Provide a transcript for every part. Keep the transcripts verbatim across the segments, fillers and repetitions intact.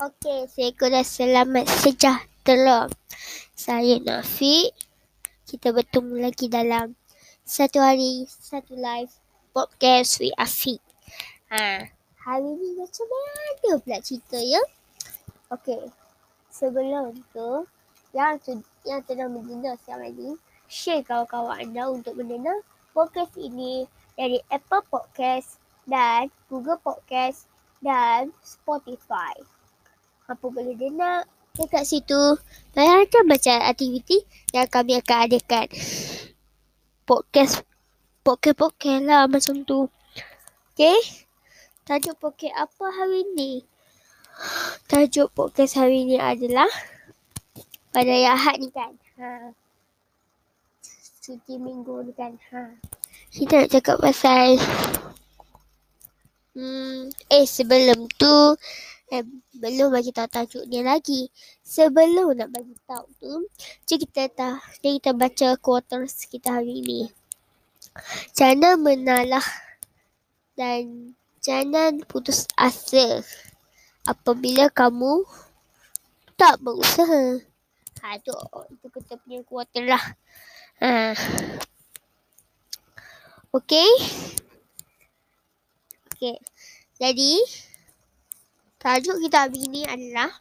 Okey, seekor dah selamat sejahtera. Saya Afiq. Kita bertemu lagi dalam Satu Hari, Satu Live Podcast with Afiq. Ha, hari ni macam mana pula cerita ya? Okey, sebelum tu, yang tu, yang sedang mendengar sekarang ni, share kawan-kawan anda untuk mendengar podcast ini dari Apple Podcasts dan Google Podcast dan Spotify. Apa boleh dengar dekat situ. Bayangkan macam aktiviti yang kami akan adakan. Podcast. Podcast-podcast lah macam tu. Okay. Tajuk podcast apa hari ni? Tajuk podcast hari ni adalah pada yang Ahad ni kan. Ha. Cuti minggu ni kan. Ha. Kita nak cakap pasal hmm, eh sebelum tu Eh, belum bagi tahu tajuk dia lagi. Sebelum nak bagi tahu tu, jom kita tahu, jom kita baca quotes kita hari ini. Jangan menalah dan jangan putus asa apabila kamu tak berusaha. Ha, tu, tu kita punya quotes lah. Ha. Okay. Okay. Jadi tajuk kita hari ini adalah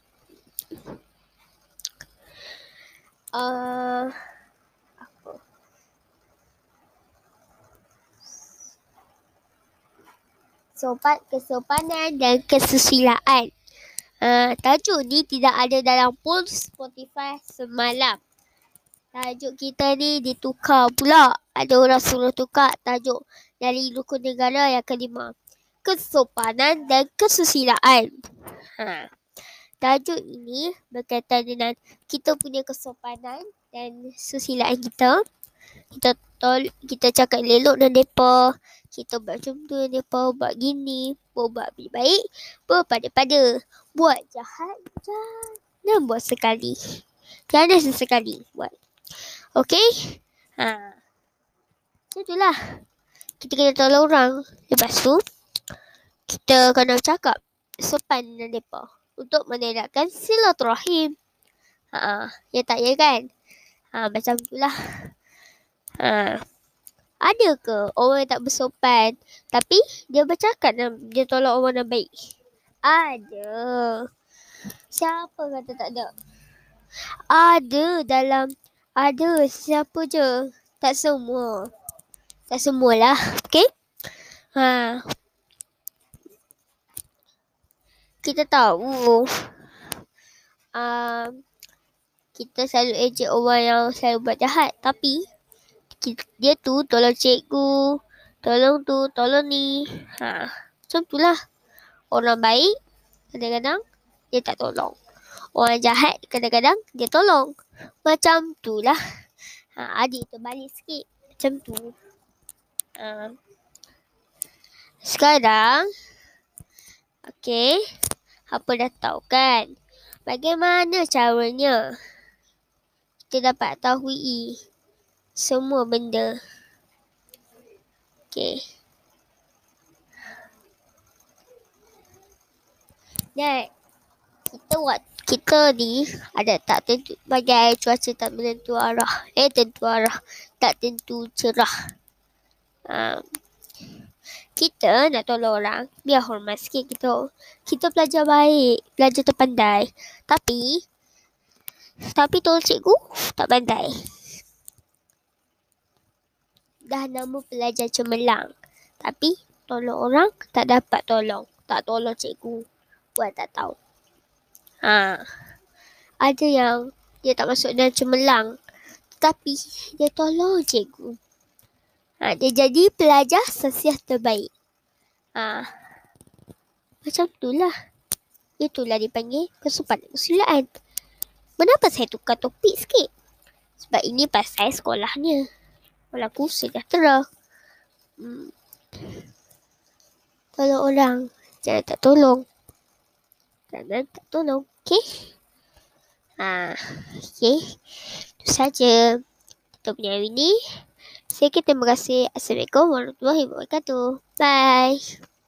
uh, apa? Sopan, kesopanan dan kesusilaan. Uh, tajuk ni tidak ada dalam pool Spotify semalam. Tajuk kita ni ditukar pula. Ada orang suruh tukar tajuk dari Rukun Negara yang kelima. Kesopanan dan kesusilaan. Ha. Tajuk ini berkaitan dengan kita punya kesopanan dan susilaan kita. Kita tol, kita cakap elok dengan mereka, kita buat macam tu dengan mereka, buat gini, buat baik-baik, berpada-pada, buat jahat, jangan buat sekali. Jangan sesekali buat. Okey? Ha. Itulah. Kita kena tolong orang. Lepas tu kita kena cakap sopan dengan mereka untuk menelakkan silaturahim. Ha, ya tak ya kan? Ha, macam itulah. Ha. Ada ke orang yang tak bersopan tapi dia bercakap dia tolong orang yang baik? Ada. Siapa kata tak ada? Ada dalam ada siapa je. Tak semua. Tak semualah. Okey? Ha. Kita tahu uh, kita selalu ejek orang yang selalu buat jahat. Tapi kita, dia tu tolong cikgu, tolong tu, tolong ni. Ha, macam tu lah. Orang baik kadang-kadang dia tak tolong. Orang jahat kadang-kadang dia tolong. Macam tu lah. Ha, adik terbalik sikit. Macam tu. Uh, sekarang okey, apa dah tahu kan? Bagaimana caranya kita dapat tahui semua benda? Okey. Dan kita buat kita ni ada tak tentu bagai cuaca tak menentu arah. Eh tentu arah, tak tentu cerah. Um, Kita nak tolong orang, biar hormat sikit kita. Kita pelajar baik, pelajar terpandai. Tapi, tapi tolong cikgu tak pandai. Dah nama pelajar cemerlang. Tapi, tolong orang tak dapat tolong. Tak tolong cikgu. Buat tak tahu. Ha. Ada yang dia tak masuk dalam cemerlang. Tapi, dia tolong cikgu. Ha, dia jadi pelajar sesiah terbaik. Ha, macam itulah. Itulah dipanggil kesopanan kesusilaan. Kenapa saya tukar topik sikit? Sebab ini pasal sekolahnya. Sekolah ku sejahtera. Hmm. Tolong orang. Jangan tak tolong. Jangan tak tolong. Okey? Ha, okey. Itu sahaja. Kita punya hari ni. Sekian, terima kasih. Assalamualaikum warahmatullahi wabarakatuh. Bye.